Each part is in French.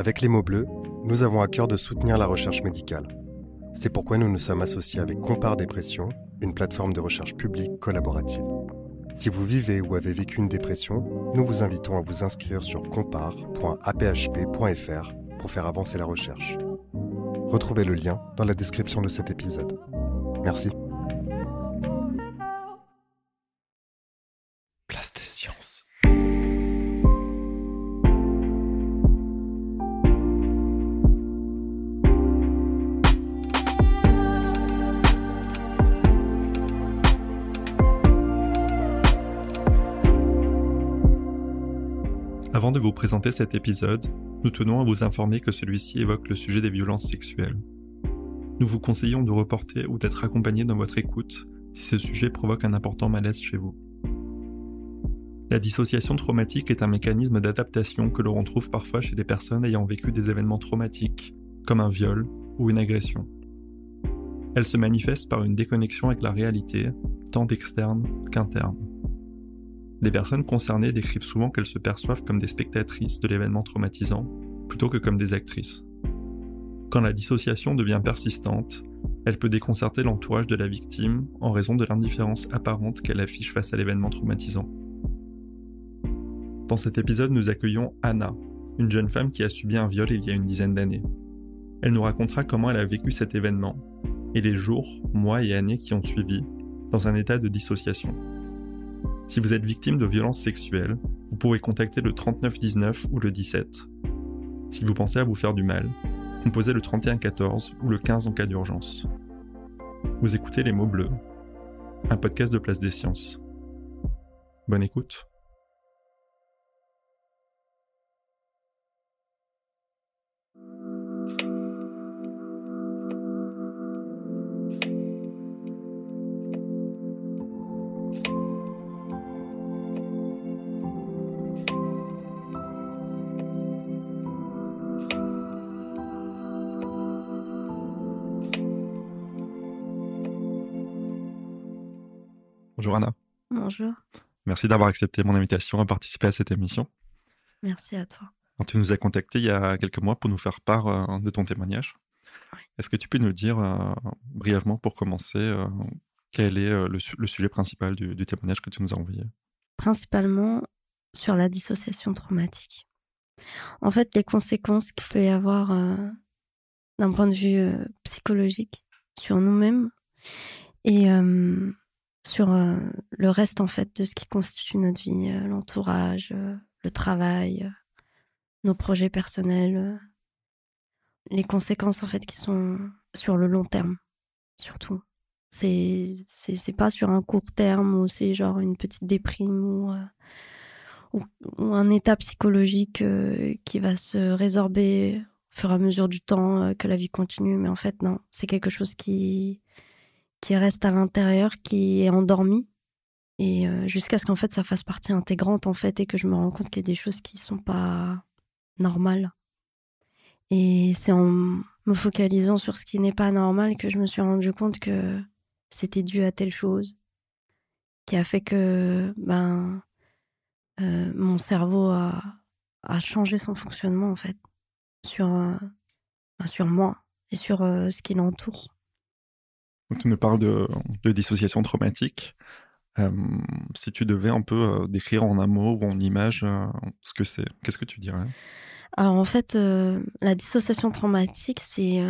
Avec Les Mots Bleus, nous avons à cœur de soutenir la recherche médicale. C'est pourquoi nous nous sommes associés avec Compare Dépression, une plateforme de recherche publique collaborative. Si vous vivez ou avez vécu une dépression, nous vous invitons à vous inscrire sur compare.aphp.fr pour faire avancer la recherche. Retrouvez le lien dans la description de cet épisode. Merci. Place des Sciences. Avant de vous présenter cet épisode, nous tenons à vous informer que celui-ci évoque le sujet des violences sexuelles. Nous vous conseillons de reporter ou d'être accompagné dans votre écoute si ce sujet provoque un important malaise chez vous. La dissociation traumatique est un mécanisme d'adaptation que l'on retrouve parfois chez des personnes ayant vécu des événements traumatiques, comme un viol ou une agression. Elle se manifeste par une déconnexion avec la réalité, tant externe qu'interne. Les personnes concernées décrivent souvent qu'elles se perçoivent comme des spectatrices de l'événement traumatisant, plutôt que comme des actrices. Quand la dissociation devient persistante, elle peut déconcerter l'entourage de la victime en raison de l'indifférence apparente qu'elle affiche face à l'événement traumatisant. Dans cet épisode, nous accueillons Hana, une jeune femme qui a subi un viol il y a une dizaine d'années. Elle nous racontera comment elle a vécu cet événement, et les jours, mois et années qui ont suivi, dans un état de dissociation. Si vous êtes victime de violences sexuelles, vous pouvez contacter le 3919 ou le 17. Si vous pensez à vous faire du mal, composez le 3114 ou le 15 en cas d'urgence. Vous écoutez Les Mots Bleus, un podcast de Place des Sciences. Bonne écoute. Bonjour Hana. Bonjour. Merci d'avoir accepté mon invitation à participer à cette émission. Merci à toi. Tu nous as contacté il y a quelques mois pour nous faire part de ton témoignage. Oui. Est-ce que tu peux nous dire brièvement pour commencer quel est le sujet principal du témoignage que tu nous as envoyé ? Principalement sur la dissociation traumatique. En fait, les conséquences qu'il peut y avoir d'un point de vue psychologique sur nous-mêmes et... sur le reste en fait de ce qui constitue notre vie, l'entourage, le travail, nos projets personnels, les conséquences en fait qui sont sur le long terme surtout. C'est pas sur un court terme où c'est genre une petite déprime ou un état psychologique qui va se résorber au fur et à mesure du temps que la vie continue, mais en fait non, c'est quelque chose qui reste à l'intérieur, qui est endormi, et jusqu'à ce qu'en fait ça fasse partie intégrante en fait, et que je me rends compte qu'il y a des choses qui sont pas normales. Et c'est en me focalisant sur ce qui n'est pas normal que je me suis rendu compte que c'était dû à telle chose, qui a fait que mon cerveau a changé son fonctionnement en fait, sur moi et sur ce qui l'entoure. Tu nous parles de dissociation traumatique. Si tu devais un peu décrire en un mot ou en image ce que c'est, qu'est-ce que tu dirais ? Alors en fait, la dissociation traumatique, c'est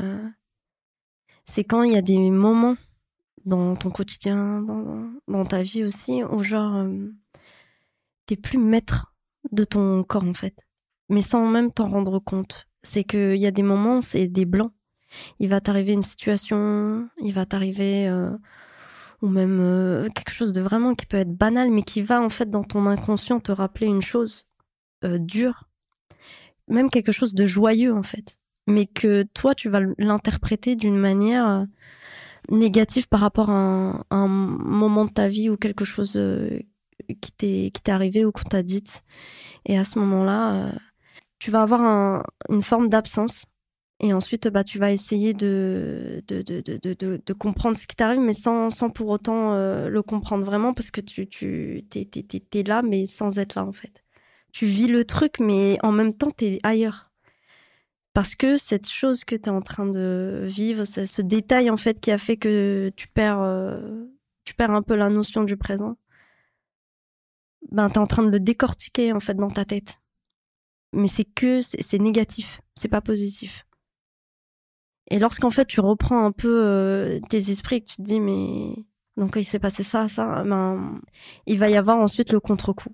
quand il y a des moments dans ton quotidien, dans ta vie aussi, où genre, t'es plus maître de ton corps en fait, mais sans même t'en rendre compte. C'est qu'il y a des moments, c'est des blancs. Il va t'arriver une situation, il va t'arriver ou même quelque chose de vraiment qui peut être banal, mais qui va en fait dans ton inconscient te rappeler une chose dure, même quelque chose de joyeux en fait, mais que toi tu vas l'interpréter d'une manière négative par rapport à un moment de ta vie ou quelque chose qui t'est arrivé ou qu'on t'a dite, et à ce moment-là tu vas avoir une forme d'absence. Et ensuite, tu vas essayer de comprendre ce qui t'arrive, mais sans pour autant le comprendre vraiment, parce que t'es là, mais sans être là, en fait. Tu vis le truc, mais en même temps, t'es ailleurs. Parce que cette chose que tu es en train de vivre, ce détail en fait qui a fait que tu perds un peu la notion du présent, ben, tu es en train de le décortiquer en fait dans ta tête. Mais c'est négatif, c'est pas positif. Et lorsqu'en fait tu reprends un peu tes esprits et que tu te dis mais donc il s'est passé ça, ben, il va y avoir ensuite le contre-coup.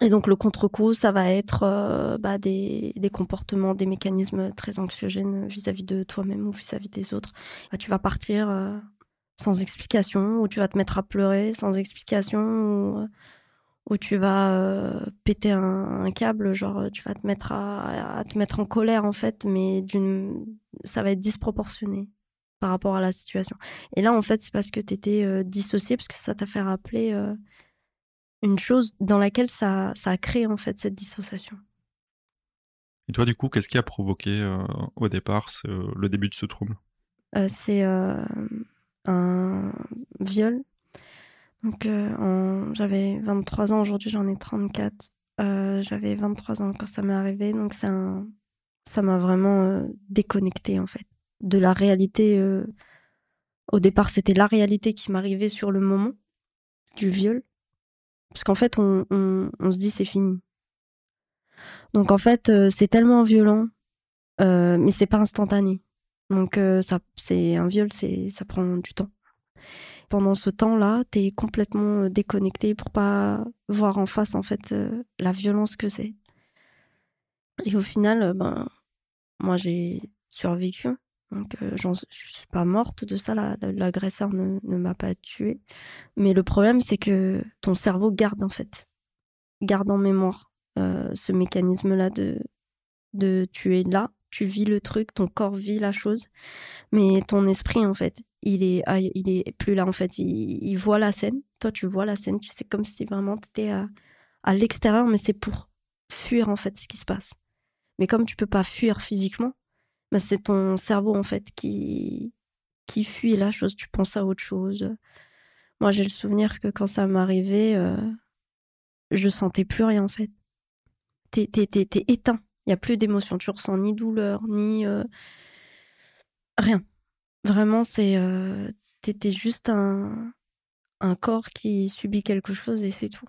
Et donc, le contre-coup, ça va être des comportements, des mécanismes très anxiogènes vis-à-vis de toi-même ou vis-à-vis des autres. Tu vas partir sans explication, ou tu vas te mettre à pleurer sans explication, ou tu vas péter un câble, genre tu vas te mettre à te mettre en colère, en fait, mais ça va être disproportionné par rapport à la situation. Et là, en fait, c'est parce que tu étais dissocié, parce que ça t'a fait rappeler... une chose dans laquelle ça a créé en fait cette dissociation. Et toi du coup, qu'est-ce qui a provoqué au départ le début de ce trouble ? C'est un viol. Donc j'avais 23 ans, aujourd'hui j'en ai 34. J'avais 23 ans quand ça m'est arrivé, donc ça m'a vraiment déconnectée en fait de la réalité. Au départ, c'était la réalité qui m'arrivait sur le moment du viol. Parce qu'en fait, on se dit c'est fini. Donc en fait, c'est tellement violent, mais c'est pas instantané. Donc c'est un viol, ça prend du temps. Pendant ce temps-là, t'es complètement déconnecté pour pas voir en face en fait la violence que c'est. Et au final, moi j'ai survécu. Donc, je suis pas morte de ça, l'agresseur ne m'a pas tuée. Mais le problème, c'est que ton cerveau garde en mémoire ce mécanisme-là de tu es là, tu vis le truc, ton corps vit la chose, mais ton esprit, en fait, il est plus là, en fait, il voit la scène, toi tu vois la scène, tu sais, comme si vraiment tu étais à l'extérieur, mais c'est pour fuir, en fait, ce qui se passe. Mais comme tu peux pas fuir physiquement, c'est ton cerveau en fait qui fuit la chose, tu penses à autre chose. Moi j'ai le souvenir que quand ça m'arrivait, je sentais plus rien en fait. T'es éteint, il n'y a plus d'émotion, tu ressens ni douleur, ni rien. Vraiment t'étais juste un corps qui subit quelque chose et c'est tout.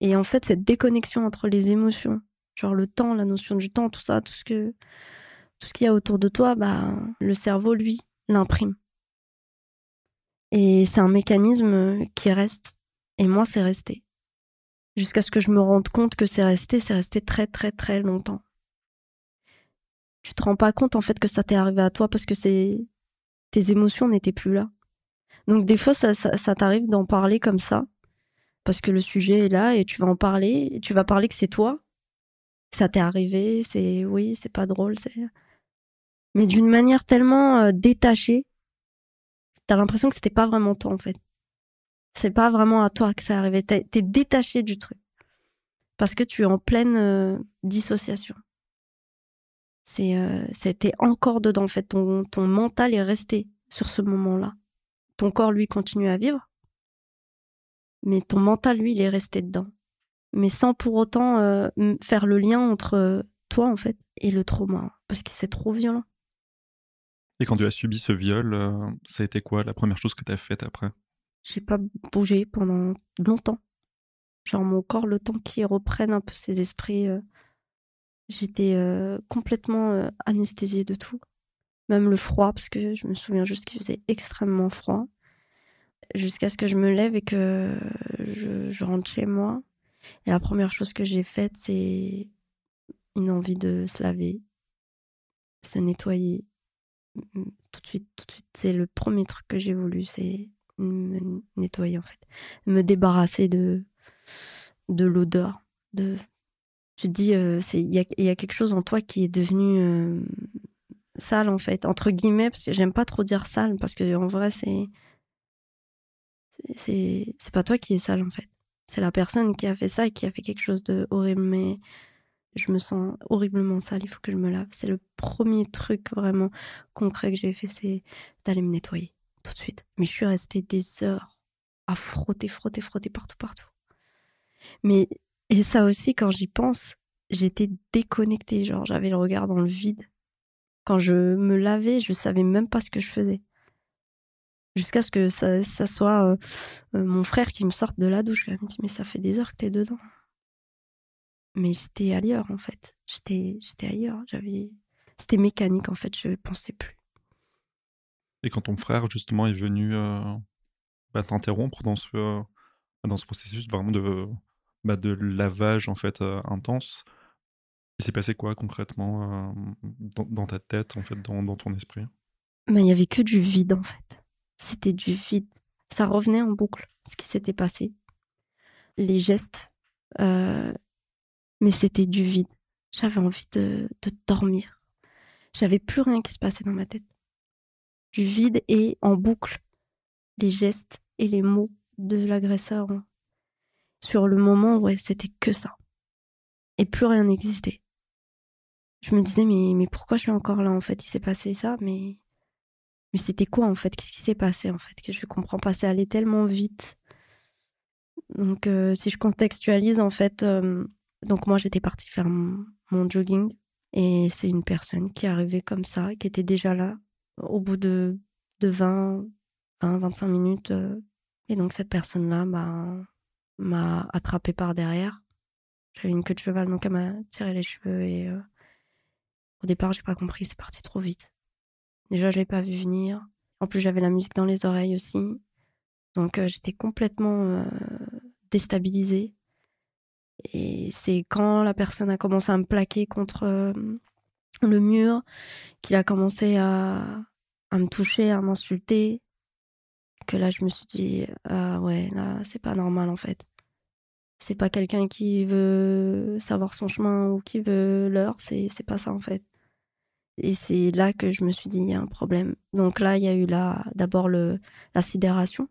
Et en fait cette déconnexion entre les émotions, genre le temps, la notion du temps, tout ça, tout ce qu'il y a autour de toi, le cerveau, lui, l'imprime. Et c'est un mécanisme qui reste. Et moi, c'est resté. Jusqu'à ce que je me rende compte que c'est resté très, très, très longtemps. Tu te rends pas compte, en fait, que ça t'est arrivé à toi parce que tes émotions n'étaient plus là. Donc, des fois, ça t'arrive d'en parler comme ça parce que le sujet est là et tu vas en parler. Et tu vas parler que c'est toi. Ça t'est arrivé, oui, c'est pas drôle, mais d'une manière tellement détachée, t'as l'impression que c'était pas vraiment toi en fait. C'est pas vraiment à toi que ça arrivait. T'es détaché du truc parce que tu es en pleine dissociation. T'es encore dedans en fait. Ton mental est resté sur ce moment-là. Ton corps lui continue à vivre, mais ton mental lui il est resté dedans. Mais sans pour autant faire le lien entre toi en fait et le trauma, parce que c'est trop violent. Et quand tu as subi ce viol, ça a été quoi la première chose que tu as faite après ? J'ai pas bougé pendant longtemps. Genre mon corps, le temps qu'il reprenne un peu ses esprits, j'étais complètement anesthésiée de tout. Même le froid, parce que je me souviens juste qu'il faisait extrêmement froid. Jusqu'à ce que je me lève et que je rentre chez moi. Et la première chose que j'ai faite, c'est une envie de se laver, se nettoyer. Tout de suite, c'est le premier truc que j'ai voulu, c'est me nettoyer en fait. Me débarrasser de l'odeur. Tu te dis, il y a quelque chose en toi qui est devenu sale en fait, entre guillemets, parce que j'aime pas trop dire sale, parce qu'en vrai, c'est pas toi qui es sale en fait. C'est la personne qui a fait ça et qui a fait quelque chose de horrible, mais je me sens horriblement sale, il faut que je me lave. C'est le premier truc vraiment concret que j'ai fait, c'est d'aller me nettoyer tout de suite. Mais je suis restée des heures à frotter partout. Mais, et ça aussi, quand j'y pense, j'étais déconnectée, genre j'avais le regard dans le vide. Quand je me lavais, je savais même pas ce que je faisais. Jusqu'à ce que ça soit mon frère qui me sorte de la douche. Il me dit, mais ça fait des heures que t'es dedans. Mais j'étais ailleurs, en fait. J'étais ailleurs. C'était mécanique, en fait. Je pensais plus. Et quand ton frère, justement, est venu t'interrompre dans ce processus vraiment de lavage, en fait, intense, il s'est passé quoi, concrètement, dans ta tête, en fait, dans ton esprit? Il n'y avait que du vide, en fait. C'était du vide. Ça revenait en boucle, ce qui s'était passé. Les gestes. Mais c'était du vide. J'avais envie de dormir. J'avais plus rien qui se passait dans ma tête. Du vide et en boucle. Les gestes et les mots de l'agresseur. Sur le moment, c'était que ça. Et plus rien n'existait. Je me disais, mais pourquoi je suis encore là, en fait? Il s'est passé ça, mais c'était quoi, en fait? Qu'est-ce qui s'est passé, en fait? Que je comprends pas, ça allait tellement vite. Donc, si je contextualise, en fait... Donc moi, j'étais partie faire mon jogging et c'est une personne qui arrivait comme ça, qui était déjà là au bout de 20-25 minutes. Et donc cette personne-là m'a attrapée par derrière. J'avais une queue de cheval, donc elle m'a tiré les cheveux. Et au départ, j'ai pas compris, c'est parti trop vite. Déjà, je l'ai pas vu venir. En plus, j'avais la musique dans les oreilles aussi. Donc j'étais complètement déstabilisée. Et c'est quand la personne a commencé à me plaquer contre le mur, qu'il a commencé à me toucher, à m'insulter, que là je me suis dit, ah ouais, là c'est pas normal en fait. C'est pas quelqu'un qui veut savoir son chemin ou qui veut l'heure, c'est pas ça en fait. Et c'est là que je me suis dit, il y a un problème. Donc là, il y a eu d'abord la sidération.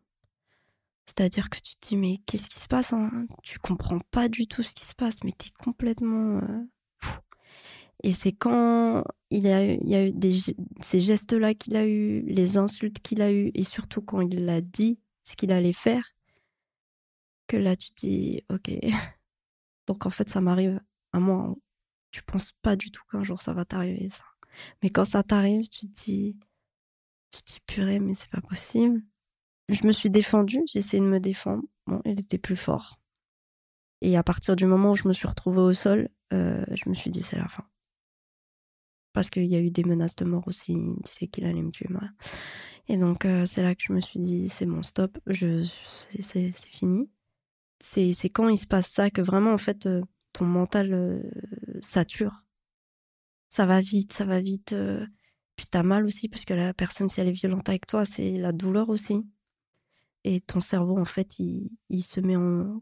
C'est-à-dire que tu te dis, mais qu'est-ce qui se passe hein? Tu comprends pas du tout ce qui se passe, mais t'es complètement... Et c'est quand il y a eu ces gestes-là qu'il a eu, les insultes qu'il a eu, et surtout quand il a dit ce qu'il allait faire, que là tu te dis, ok, donc en fait ça m'arrive à moi. Tu penses pas du tout qu'un jour ça va t'arriver, ça. Mais quand ça t'arrive, tu te dis purée, mais c'est pas possible. Je me suis défendue, j'ai essayé de me défendre. Bon, il était plus fort. Et à partir du moment où je me suis retrouvée au sol, je me suis dit, c'est la fin. Parce qu'il y a eu des menaces de mort aussi. Il me disait qu'il allait me tuer. Voilà. Et donc, c'est là que je me suis dit, c'est bon, stop, c'est fini. C'est quand il se passe ça que vraiment, en fait, ton mental sature. Ça va vite. Puis t'as mal aussi, parce que la personne, si elle est violente avec toi, c'est la douleur aussi. Et ton cerveau, en fait, il se met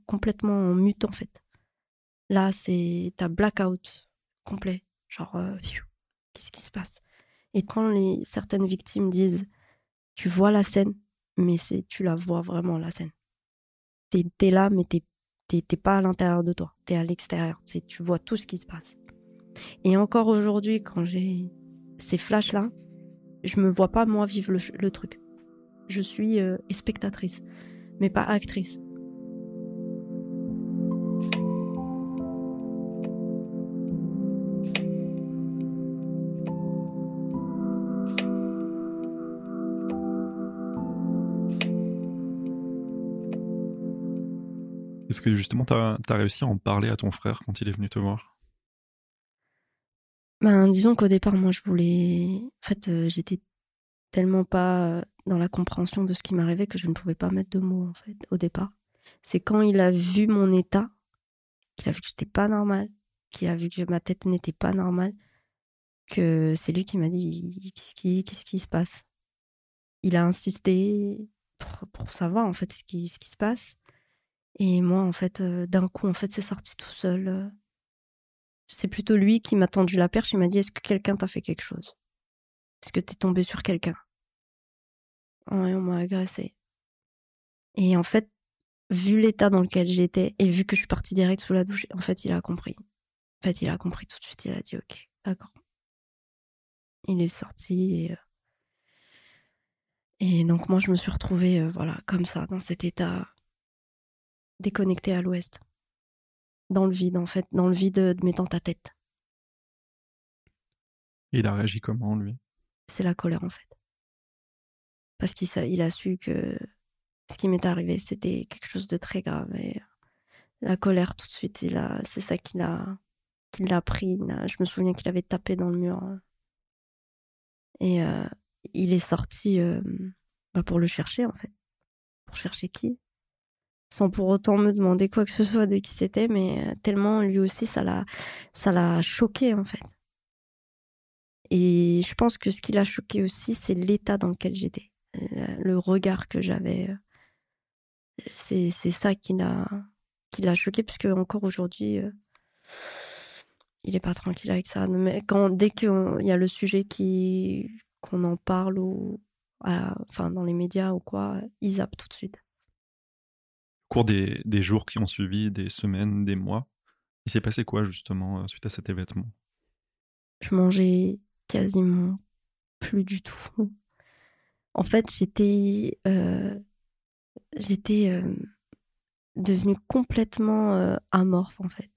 complètement en mute, en fait. Là, t'as blackout complet. Genre, qu'est-ce qui se passe? Et quand certaines victimes disent, tu vois la scène, mais tu la vois vraiment, la scène. T'es là, mais t'es pas à l'intérieur de toi. T'es à l'extérieur. Tu vois tout ce qui se passe. Et encore aujourd'hui, quand j'ai ces flashs-là, je me vois pas, moi, vivre le truc. Je suis spectatrice, mais pas actrice. Est-ce que justement, t'as réussi à en parler à ton frère quand il est venu te voir? Disons qu'au départ, moi, je voulais... En fait, j'étais tellement pas... dans la compréhension de ce qui m'arrivait que je ne pouvais pas mettre de mots en fait au départ. C'est quand il a vu mon état, qu'il a vu que j'étais pas normale, qu'il a vu que ma tête n'était pas normale, que c'est lui qui m'a dit qu'est-ce qui se passe. Il a insisté pour savoir en fait ce qui se passe. Et moi en fait d'un coup en fait c'est sorti tout seul. C'est plutôt lui qui m'a tendu la perche, il m'a dit est-ce que quelqu'un t'a fait quelque chose? Est-ce que t'es tombé sur quelqu'un? Ouais, on m'a agressée. Et en fait, vu l'état dans lequel j'étais et vu que je suis partie direct sous la douche, en fait, il a compris. En fait, il a compris tout de suite. Il a dit, ok, d'accord. Il est sorti. Et donc, moi, je me suis retrouvée, comme ça, dans cet état déconnecté à l'ouest. dans le vide, en fait, dans le vide, mais dans ta tête. Et il a réagi comment, lui ? C'est la colère, en fait. Parce qu'il a su que ce qui m'est arrivé, c'était quelque chose de très grave. Et la colère, tout de suite, c'est ça qu'il a pris. Je me souviens qu'il avait tapé dans le mur. Et il est sorti pour le chercher, en fait. Pour chercher qui ? Sans pour autant me demander quoi que ce soit de qui c'était, mais tellement, lui aussi, ça l'a choqué, en fait. Et je pense que ce qui l'a choqué aussi, c'est l'état dans lequel j'étais. Le regard que j'avais, c'est ça qui l'a choqué, parce que encore aujourd'hui, il est pas tranquille avec ça. Mais dès qu'il y a le sujet qu'on en parle, enfin dans les médias ou quoi, il zappe tout de suite. Au cours des jours qui ont suivi, des semaines, des mois, il s'est passé quoi justement suite à cet événement ? Je mangeais quasiment plus du tout. En fait, j'étais devenue complètement amorphe, en fait.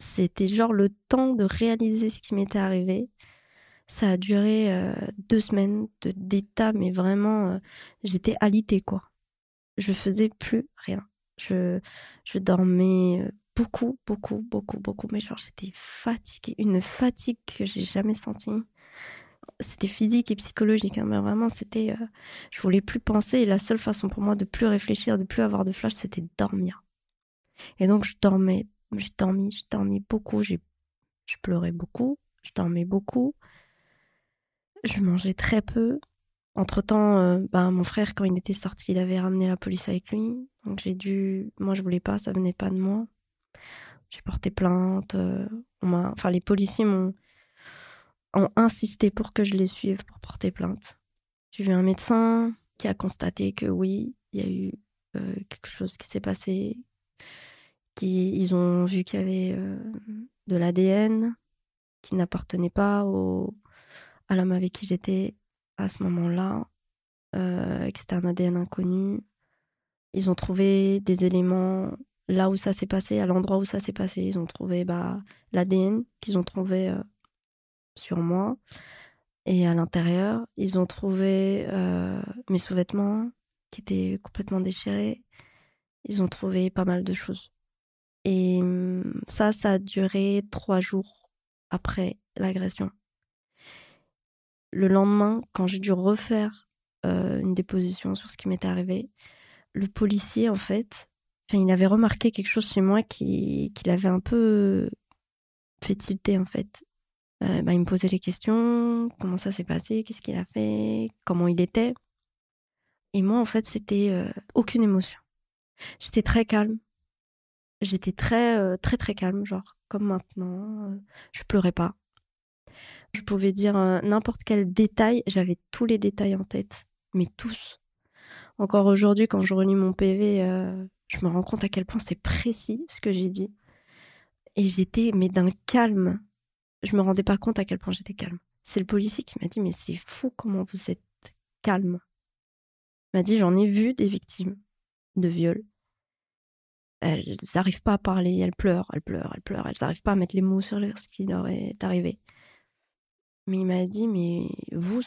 C'était genre le temps de réaliser ce qui m'était arrivé. Ça a duré 2 semaines d'état, mais vraiment, j'étais alitée, quoi. Je faisais plus rien. Je dormais beaucoup, beaucoup, beaucoup, beaucoup. Mais genre, j'étais fatiguée. Une fatigue que j'ai jamais sentie. C'était physique et psychologique, hein, mais vraiment, c'était... je voulais plus penser. Et la seule façon pour moi de plus réfléchir, de plus avoir de flash, c'était de dormir. Et donc, je dormais. Je dormis beaucoup. Je pleurais beaucoup. Je dormais beaucoup. Je mangeais très peu. Entre-temps, mon frère, quand il était sorti, il avait ramené la police avec lui. Donc, moi, je voulais pas. Ça venait pas de moi. J'ai porté plainte. Les policiers ont insisté pour que je les suive pour porter plainte. J'ai vu un médecin qui a constaté que oui, il y a eu quelque chose qui s'est passé. Ils ont vu qu'il y avait de l'ADN qui n'appartenait pas à l'homme avec qui j'étais à ce moment-là, que c'était un ADN inconnu. Ils ont trouvé des éléments... Là où ça s'est passé, à l'endroit où ça s'est passé, ils ont trouvé l'ADN qu'ils ont trouvé sur moi. Et à l'intérieur, ils ont trouvé mes sous-vêtements qui étaient complètement déchirés. Ils ont trouvé pas mal de choses. Et ça a duré 3 jours après l'agression. Le lendemain, quand j'ai dû refaire une déposition sur ce qui m'était arrivé, le policier, en fait... il avait remarqué quelque chose chez moi qui l'avait un peu fait tilter, en fait. Il me posait les questions, comment ça s'est passé, qu'est-ce qu'il a fait, comment il était. Et moi, en fait, c'était aucune émotion. J'étais très calme. J'étais très, très, très calme, genre comme maintenant. Je pleurais pas. Je pouvais dire n'importe quel détail. J'avais tous les détails en tête, mais tous. Encore aujourd'hui, quand je relis mon PV... je me rends compte à quel point c'est précis ce que j'ai dit. Et j'étais, mais d'un calme. Je me rendais pas compte à quel point j'étais calme. C'est le policier qui m'a dit, mais c'est fou comment vous êtes calme. Il m'a dit, j'en ai vu des victimes de viol. Elles n'arrivent pas à parler, elles pleurent. Elles n'arrivent pas à mettre les mots sur ce qui leur est arrivé. Mais il m'a dit, mais vous,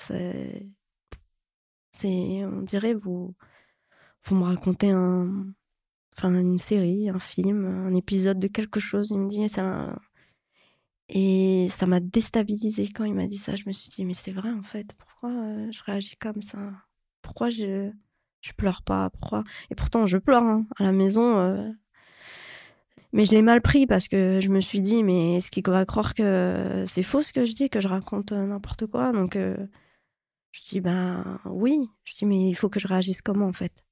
on dirait, vous me racontez une série, un film, un épisode de quelque chose. Il me dit ça. Et ça m'a déstabilisée quand il m'a dit ça. Je me suis dit, mais c'est vrai, en fait. Pourquoi je réagis comme ça ? Pourquoi je pleure pas ? Pourquoi ? Et pourtant, je pleure à la maison. Mais je l'ai mal pris parce que je me suis dit, mais est-ce qu'il va croire que c'est faux ce que je dis, que je raconte n'importe quoi ? Donc, je dis, oui. Je dis, mais il faut que je réagisse comment, en fait ?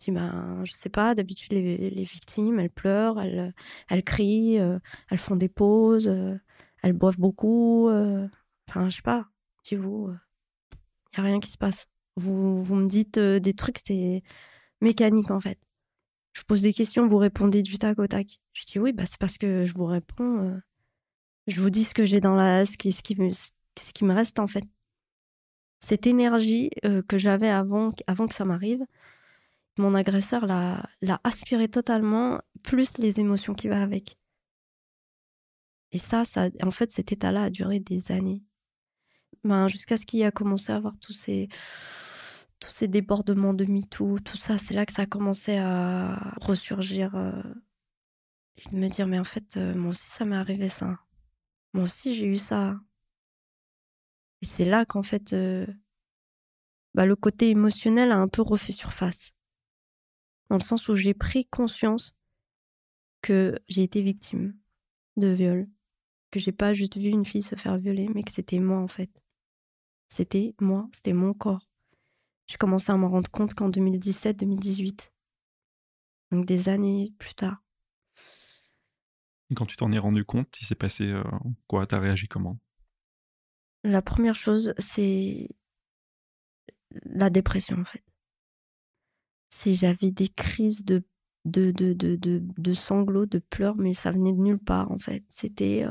Je dis, je sais pas, d'habitude, les victimes, elles pleurent, elles crient, elles font des pauses, elles boivent beaucoup. Je sais pas, je dis, vous, il n'y a rien qui se passe. Vous me dites des trucs, c'est mécanique, en fait. Je pose des questions, vous répondez du tac au tac. Je dis, oui, c'est parce que je vous réponds, je vous dis ce que j'ai dans ce qui me reste, en fait. Cette énergie que j'avais avant que ça m'arrive, mon agresseur l'a aspiré totalement, plus les émotions qui va avec. Et ça, en fait, cet état-là a duré des années. Jusqu'à ce qu'il y a commencé à avoir tous ces débordements de MeToo, tout ça, c'est là que ça a commencé à ressurgir. Et de me dire, mais en fait, moi aussi, ça m'est arrivé ça. Moi aussi, j'ai eu ça. Et c'est là qu'en fait, le côté émotionnel a un peu refait surface. Dans le sens où j'ai pris conscience que j'ai été victime de viol. Que j'ai pas juste vu une fille se faire violer, mais que c'était moi, en fait. C'était moi, c'était mon corps. Je commençais à m'en rendre compte qu'en 2017-2018. Donc des années plus tard. Et quand tu t'en es rendu compte, il s'est passé quoi? T'as réagi comment? La première chose, c'est la dépression, en fait. Si j'avais des crises de sanglots, de pleurs, mais ça venait de nulle part, en fait. C'était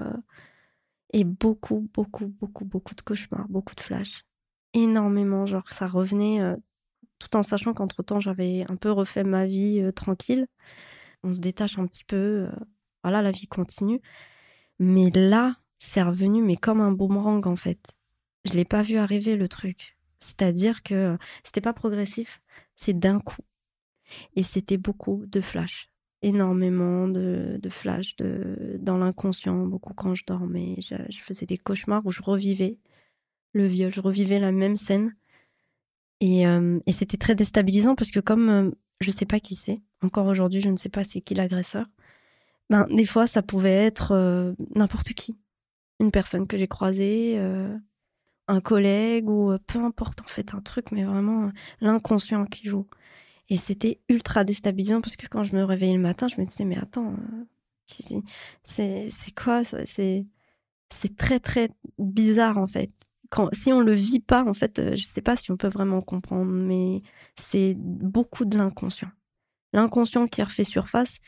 et beaucoup de cauchemars, beaucoup de flashs, énormément, genre ça revenait, tout en sachant qu'entre-temps j'avais un peu refait ma vie tranquille. On se détache un petit peu, voilà, la vie continue. Mais là, c'est revenu, mais comme un boomerang, en fait. Je l'ai pas vu arriver, le truc. C'est-à-dire que c'était pas progressif, c'est d'un coup. Et c'était beaucoup de flash, énormément de flash dans l'inconscient, beaucoup quand je dormais. Je faisais des cauchemars où je revivais le viol, je revivais la même scène. Et c'était très déstabilisant parce que comme je ne sais pas qui c'est, encore aujourd'hui je ne sais pas c'est qui l'agresseur, des fois ça pouvait être n'importe qui, une personne que j'ai croisée, un collègue ou peu importe, en fait, un truc, mais vraiment l'inconscient qui joue. Et c'était ultra déstabilisant parce que quand je me réveillais le matin, je me disais, mais attends, c'est quoi ça? C'est très, très bizarre, en fait. Si on ne le vit pas, en fait, je ne sais pas si on peut vraiment comprendre, mais c'est beaucoup de l'inconscient. L'inconscient qui refait surface,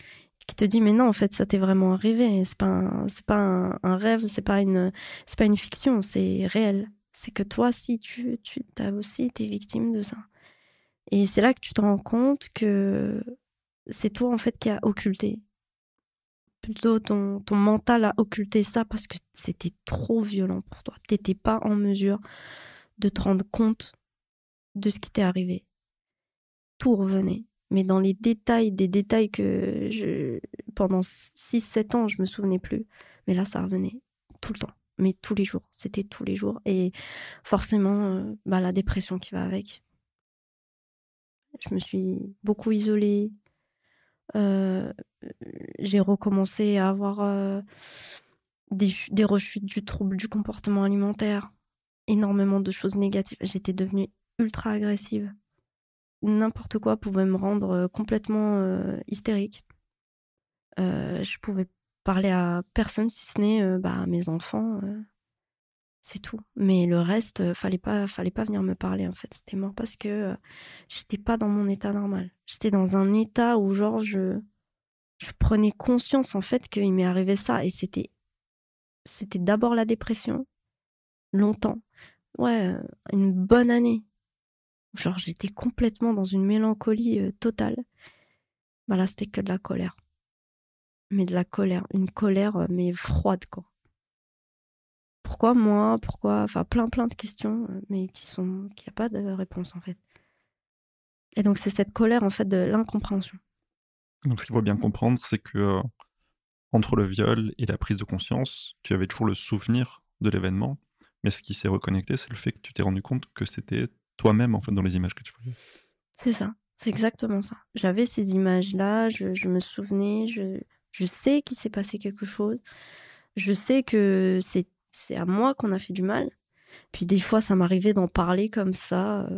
qui te dit, mais non, en fait, ça t'est vraiment arrivé. Ce n'est pas un rêve, ce n'est pas une fiction, c'est réel. C'est que toi, si tu as aussi été victime de ça. Et c'est là que tu te rends compte que c'est toi, en fait, qui a occulté. Plutôt ton mental a occulté ça parce que c'était trop violent pour toi. Tu n'étais pas en mesure de te rendre compte de ce qui t'est arrivé. Tout revenait. Mais dans les détails, des détails que pendant 6-7 ans, je ne me souvenais plus. Mais là, ça revenait tout le temps. Mais tous les jours. C'était tous les jours. Et forcément, la dépression qui va avec. Je me suis beaucoup isolée. J'ai recommencé à avoir des rechutes du trouble du comportement alimentaire. Énormément de choses négatives. J'étais devenue ultra agressive. N'importe quoi pouvait me rendre complètement hystérique. Je pouvais parler à personne, si ce n'est à mes enfants. C'est tout. Mais le reste, fallait pas venir me parler, en fait. C'était mort parce que j'étais pas dans mon état normal. J'étais dans un état où, genre, je prenais conscience, en fait, qu'il m'est arrivé ça. Et c'était d'abord la dépression, longtemps. Ouais, une bonne année. Genre, j'étais complètement dans une mélancolie totale. Là, c'était que de la colère. Mais de la colère. Une colère, mais froide, quoi. Pourquoi moi? Pourquoi? Enfin, plein de questions, mais qui n'ont pas de réponse, en fait. Et donc, c'est cette colère, en fait, de l'incompréhension. Donc, ce qu'il faut bien comprendre, c'est que entre le viol et la prise de conscience, tu avais toujours le souvenir de l'événement, mais ce qui s'est reconnecté, c'est le fait que tu t'es rendu compte que c'était toi-même, en fait, dans les images que tu voyais. C'est ça, c'est exactement ça. J'avais ces images-là, je me souvenais, je sais qu'il s'est passé quelque chose, je sais que c'est à moi qu'on a fait du mal. Puis des fois, ça m'arrivait d'en parler comme ça,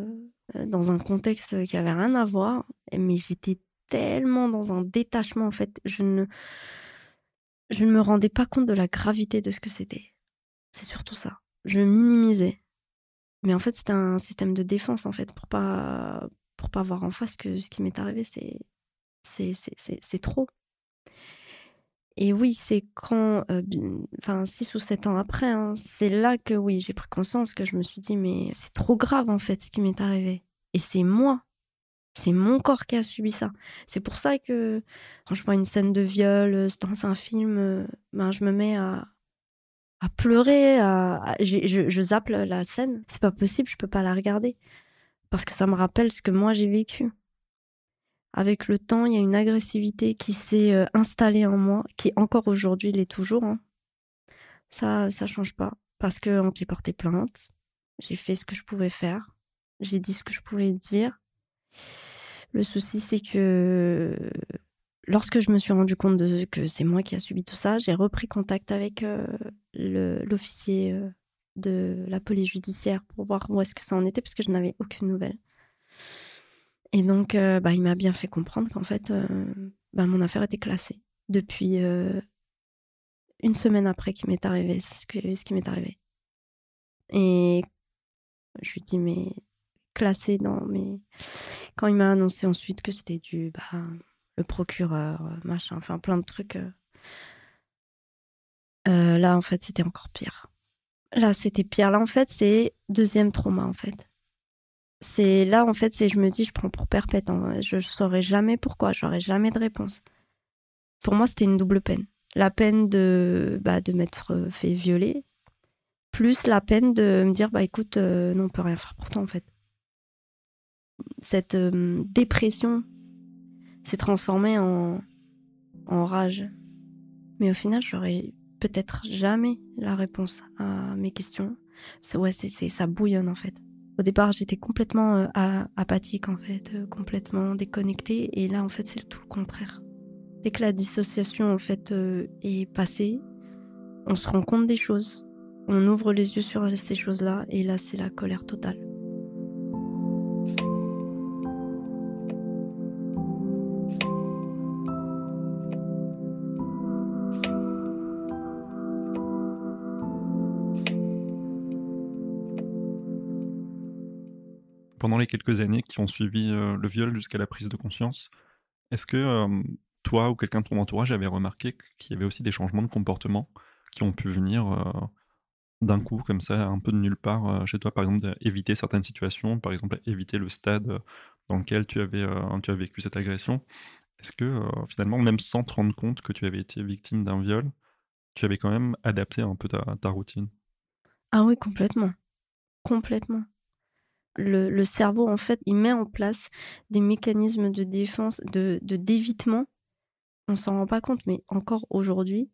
dans un contexte qui n'avait rien à voir. Mais j'étais tellement dans un détachement, en fait. Je ne me rendais pas compte de la gravité de ce que c'était. C'est surtout ça. Je minimisais. Mais en fait, c'était un système de défense, en fait, pour pas voir en face que ce qui m'est arrivé, c'est trop. Et oui, c'est quand, 6 ou 7 ans après, c'est là que, oui, j'ai pris conscience, que je me suis dit, mais c'est trop grave, en fait, ce qui m'est arrivé. Et c'est moi, c'est mon corps qui a subi ça. C'est pour ça que quand je vois une scène de viol dans un film, je me mets à à pleurer, je zappe la scène. C'est pas possible, je peux pas la regarder. Parce que ça me rappelle ce que moi j'ai vécu. Avec le temps, il y a une agressivité qui s'est installée en moi, qui encore aujourd'hui l'est toujours. Hein. Ça change pas. Parce que j'ai porté plainte, j'ai fait ce que je pouvais faire, j'ai dit ce que je pouvais dire. Le souci, c'est que lorsque je me suis rendu compte que c'est moi qui a subi tout ça, j'ai repris contact avec l'officier de la police judiciaire pour voir où est-ce que ça en était, parce que je n'avais aucune nouvelle. Et donc, il m'a bien fait comprendre qu'en fait, mon affaire était classée depuis une semaine après qu'il m'est arrivé ce qui m'est arrivé. Et je lui ai dit, mais classée dans mes... Quand il m'a annoncé ensuite que c'était dû, le procureur, machin, enfin plein de trucs. Là, en fait, c'était encore pire. Là, c'était pire. Là, en fait, c'est deuxième trauma, en fait. C'est là, en fait, c'est je me dis, je prends pour perpète. Hein. Je ne saurais jamais pourquoi, je n'aurais jamais de réponse. Pour moi, c'était une double peine. La peine de m'être fait violer, plus la peine de me dire, écoute, non, on ne peut rien faire pour toi, en fait. Cette dépression s'est transformée en rage. Mais au final, j'aurais peut-être jamais la réponse à mes questions. Ça bouillonne, en fait. Au départ, j'étais complètement apathique, en fait, complètement déconnectée. Et là, en fait, c'est tout le contraire. Dès que la dissociation, en fait, est passée, on se rend compte des choses. On ouvre les yeux sur ces choses-là. Et là, c'est la colère totale. Pendant les quelques années qui ont suivi le viol jusqu'à la prise de conscience, est-ce que toi ou quelqu'un de ton entourage avait remarqué qu'il y avait aussi des changements de comportement qui ont pu venir d'un coup, comme ça, un peu de nulle part chez toi, par exemple, éviter certaines situations, par exemple, éviter le stade dans lequel tu as vécu cette agression? Est-ce que finalement, même sans te rendre compte que tu avais été victime d'un viol, tu avais quand même adapté un peu ta routine? Ah oui, complètement. Complètement. Le cerveau, en fait, il met en place des mécanismes de défense, de d'évitement. On ne s'en rend pas compte, mais encore aujourd'hui,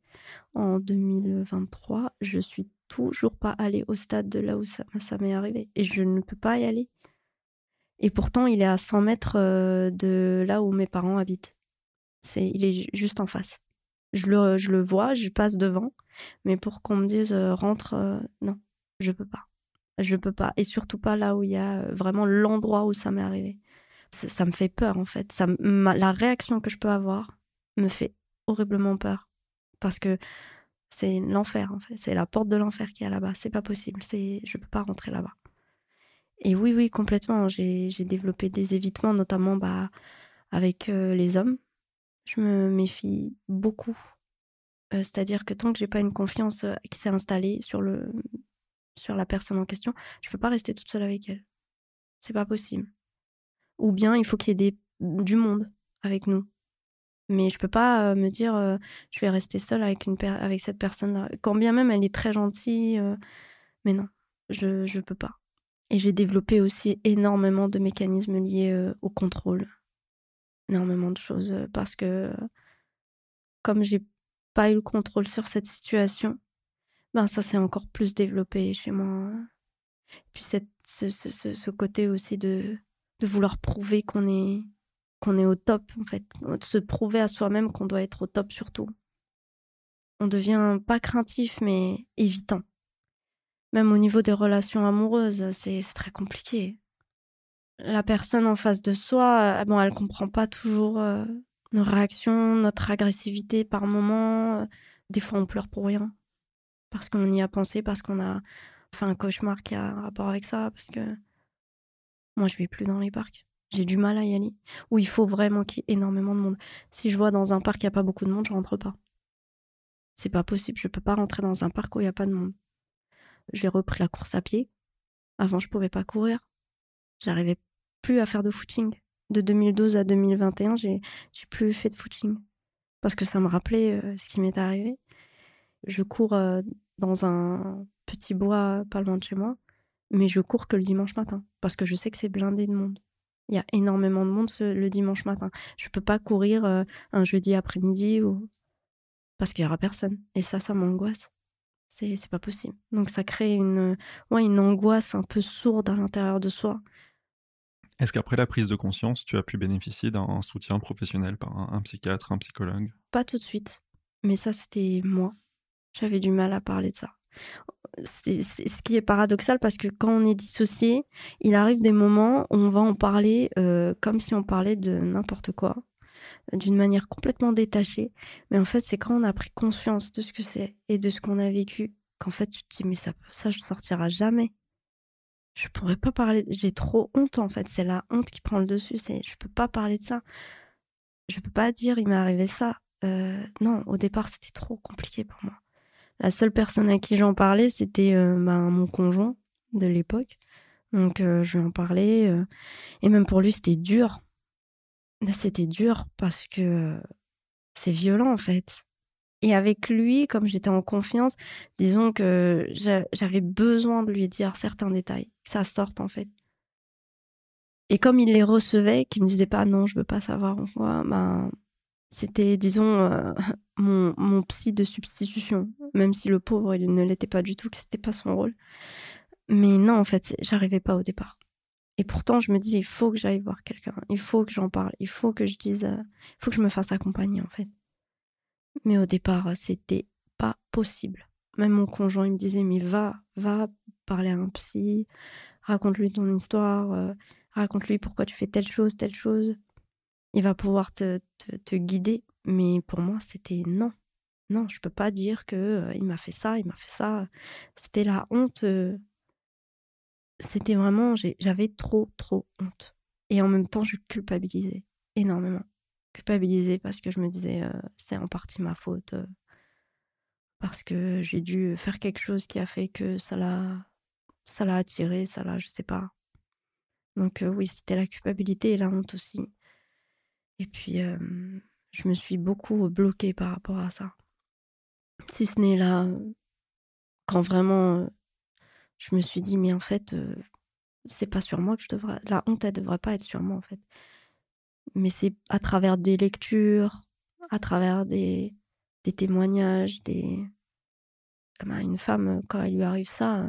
en 2023, je ne suis toujours pas allée au stade de là où ça m'est arrivé. Et je ne peux pas y aller. Et pourtant, il est à 100 mètres de là où mes parents habitent. Il est juste en face. Je le vois, je passe devant. Mais pour qu'on me dise « rentre », non, je ne peux pas. Je peux pas. Et surtout pas là où il y a vraiment l'endroit où ça m'est arrivé. Ça me fait peur, en fait. La réaction que je peux avoir me fait horriblement peur. Parce que c'est l'enfer, en fait. C'est la porte de l'enfer qu'il y a là-bas. C'est pas possible. Je peux pas rentrer là-bas. Et oui, complètement. J'ai développé des évitements, notamment avec les hommes. Je me méfie beaucoup. C'est-à-dire que tant que j'ai pas une confiance qui s'est installée sur la personne en question, je peux pas rester toute seule avec elle. C'est pas possible. Ou bien, il faut qu'il y ait du monde avec nous. Mais je peux pas me dire je vais rester seule avec cette personne-là. Quand bien même, elle est très gentille. Mais non, je peux pas. Et j'ai développé aussi énormément de mécanismes liés au contrôle. Énormément de choses. Parce que comme j'ai pas eu le contrôle sur cette situation, ça s'est encore plus développé chez moi. Et puis ce côté aussi de vouloir prouver qu'on est au top, en fait. Se prouver à soi-même qu'on doit être au top surtout. On devient pas craintif, mais évitant. Même au niveau des relations amoureuses, c'est très compliqué. La personne en face de soi, elle comprend pas toujours nos réactions, notre agressivité par moment. Des fois, on pleure pour rien. Parce qu'on y a pensé, parce qu'on a fait un cauchemar qui a un rapport avec ça, parce que moi, je ne vais plus dans les parcs. J'ai du mal à y aller. Où il faut vraiment qu'il y ait énormément de monde. Si je vois dans un parc qu'il n'y a pas beaucoup de monde, je ne rentre pas. C'est pas possible. Je ne peux pas rentrer dans un parc où il n'y a pas de monde. J'ai repris la course à pied. Avant, je ne pouvais pas courir. Je n'arrivais plus à faire de footing. De 2012 à 2021, je n'ai plus fait de footing. Parce que ça me rappelait ce qui m'est arrivé. je cours dans un petit bois pas loin de chez moi, mais je cours que le dimanche matin parce que je sais que c'est blindé de monde. Il y a énormément de monde le dimanche matin. Je peux pas courir un jeudi après-midi ou... parce qu'il y aura personne. Et ça m'angoisse. C'est pas possible. Donc ça crée une angoisse un peu sourde à l'intérieur de soi. Est-ce qu'après la prise de conscience, tu as pu bénéficier d'un soutien professionnel par un psychiatre, un psychologue ? Pas tout de suite. Mais ça, c'était moi. J'avais du mal à parler de ça. C'est ce qui est paradoxal parce que quand on est dissocié, il arrive des moments où on va en parler comme si on parlait de n'importe quoi, d'une manière complètement détachée. Mais en fait, c'est quand on a pris conscience de ce que c'est et de ce qu'on a vécu qu'en fait, tu te dis, mais ça je ne sortira jamais. Je ne pourrais pas parler, j'ai trop honte en fait. C'est la honte qui prend le dessus, je ne peux pas parler de ça. Je ne peux pas dire, il m'est arrivé ça. Non, au départ, c'était trop compliqué pour moi. La seule personne à qui j'en parlais, c'était mon conjoint de l'époque. Donc, je lui en parlais. Et même pour lui, c'était dur. C'était dur parce que c'est violent, en fait. Et avec lui, comme j'étais en confiance, disons que j'avais besoin de lui dire certains détails, que ça sorte, en fait. Et comme il les recevait, qu'il me disait pas « non, je veux pas savoir », c'était, disons, mon psy de substitution, même si le pauvre, il ne l'était pas du tout, que c'était pas son rôle. Mais non, en fait, j'arrivais pas au départ. Et pourtant, je me disais, il faut que j'aille voir quelqu'un, il faut que j'en parle, il faut que je dise, il faut que je me fasse accompagner, en fait. Mais au départ, c'était pas possible. Même mon conjoint, il me disait, mais va parler à un psy, raconte-lui ton histoire, raconte-lui pourquoi tu fais telle chose. Il va pouvoir te guider. Mais pour moi, c'était non. Non, je peux pas dire que il m'a fait ça, il m'a fait ça. C'était la honte. C'était vraiment... J'avais trop honte. Et en même temps, je culpabilisais énormément. Culpabilisais parce que je me disais, c'est en partie ma faute. Parce que j'ai dû faire quelque chose qui a fait que ça l'a attiré, ça l'a... Je sais pas. Donc oui, c'était la culpabilité et la honte aussi. Et puis, je me suis beaucoup bloquée par rapport à ça. Si ce n'est là, quand vraiment, je me suis dit, mais en fait, c'est pas sur moi que je devrais... La honte, elle devrait pas être sur moi, en fait. Mais c'est à travers des lectures, à travers des témoignages, une femme, quand elle lui arrive ça,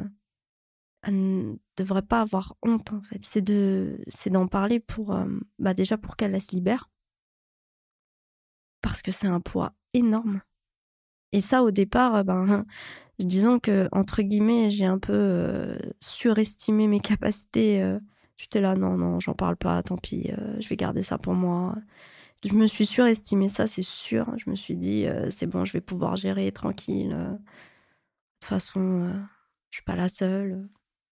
elle ne devrait pas avoir honte, en fait. C'est d'en parler pour... déjà, pour qu'elle se libère. Parce que c'est un poids énorme. Et ça, au départ, disons que, entre guillemets, j'ai un peu surestimé mes capacités. J'étais là, non, j'en parle pas, tant pis, je vais garder ça pour moi. Je me suis surestimée, ça, c'est sûr. Je me suis dit, c'est bon, je vais pouvoir gérer, tranquille. De toute façon, je suis pas la seule.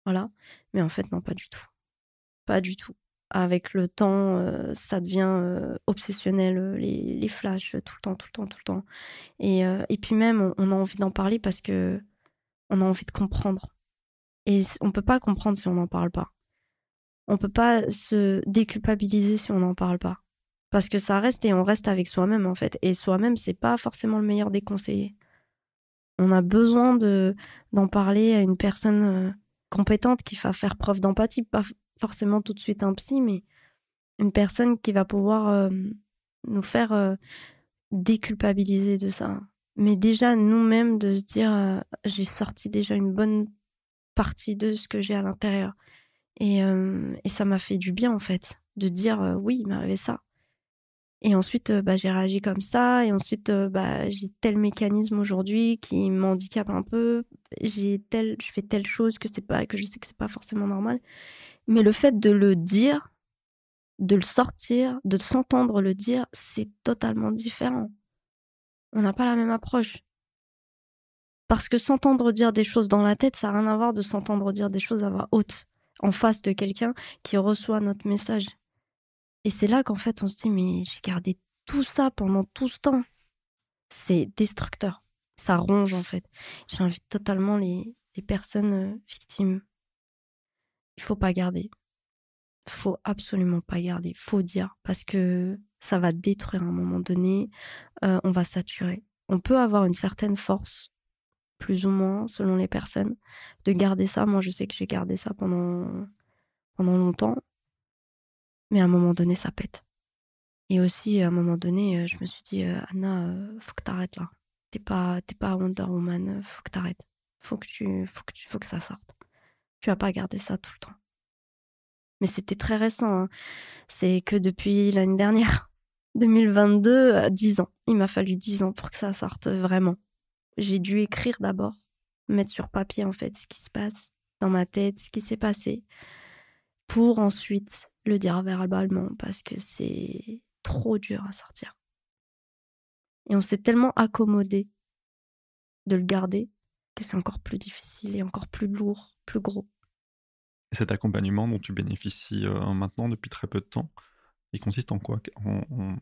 Voilà. Mais en fait, non, pas du tout. Pas du tout. Avec le temps, ça devient obsessionnel, les flashs, tout le temps. Et puis même, on a envie d'en parler parce que on a envie de comprendre. Et on peut pas comprendre si on n'en parle pas. On peut pas se déculpabiliser si on n'en parle pas. Parce que ça reste et on reste avec soi-même, en fait. Et soi-même, c'est pas forcément le meilleur des conseillers. On a besoin d'en parler à une personne compétente qui va faire preuve d'empathie, pas forcément tout de suite un psy, mais une personne qui va pouvoir nous faire déculpabiliser de ça. Mais déjà, nous-mêmes, de se dire j'ai sorti déjà une bonne partie de ce que j'ai à l'intérieur. Et ça m'a fait du bien, en fait, de dire oui, il m'est arrivé ça. Et ensuite, j'ai réagi comme ça. Et ensuite, j'ai tel mécanisme aujourd'hui qui m'handicape un peu. Je fais telle chose que je sais que c'est pas forcément normal. Mais le fait de le dire, de le sortir, de s'entendre le dire, c'est totalement différent. On n'a pas la même approche. Parce que s'entendre dire des choses dans la tête, ça n'a rien à voir de s'entendre dire des choses à voix haute, en face de quelqu'un qui reçoit notre message. Et c'est là qu'en fait, on se dit, mais j'ai gardé tout ça pendant tout ce temps. C'est destructeur. Ça ronge, en fait. J'invite totalement les personnes victimes. Il faut pas garder. Faut absolument pas garder. Faut dire. Parce que ça va détruire à un moment donné. On va saturer. On peut avoir une certaine force plus ou moins, selon les personnes, de garder ça. Moi, je sais que j'ai gardé ça pendant longtemps. Mais à un moment donné, ça pète. Et aussi, à un moment donné, je me suis dit, Anna, faut que t'arrêtes là. T'es pas Wonder Woman, faut que t'arrêtes. Faut que ça sorte. Tu vas pas garder ça tout le temps. Mais c'était très récent, hein. C'est que depuis l'année dernière, 2022, 10 ans. Il m'a fallu 10 ans pour que ça sorte vraiment. J'ai dû écrire d'abord, mettre sur papier en fait ce qui se passe dans ma tête, ce qui s'est passé, pour ensuite le dire verbalement parce que c'est trop dur à sortir. Et on s'est tellement accommodé de le garder que c'est encore plus difficile et encore plus lourd, plus gros. Cet accompagnement dont tu bénéficies maintenant depuis très peu de temps, il consiste en quoi ?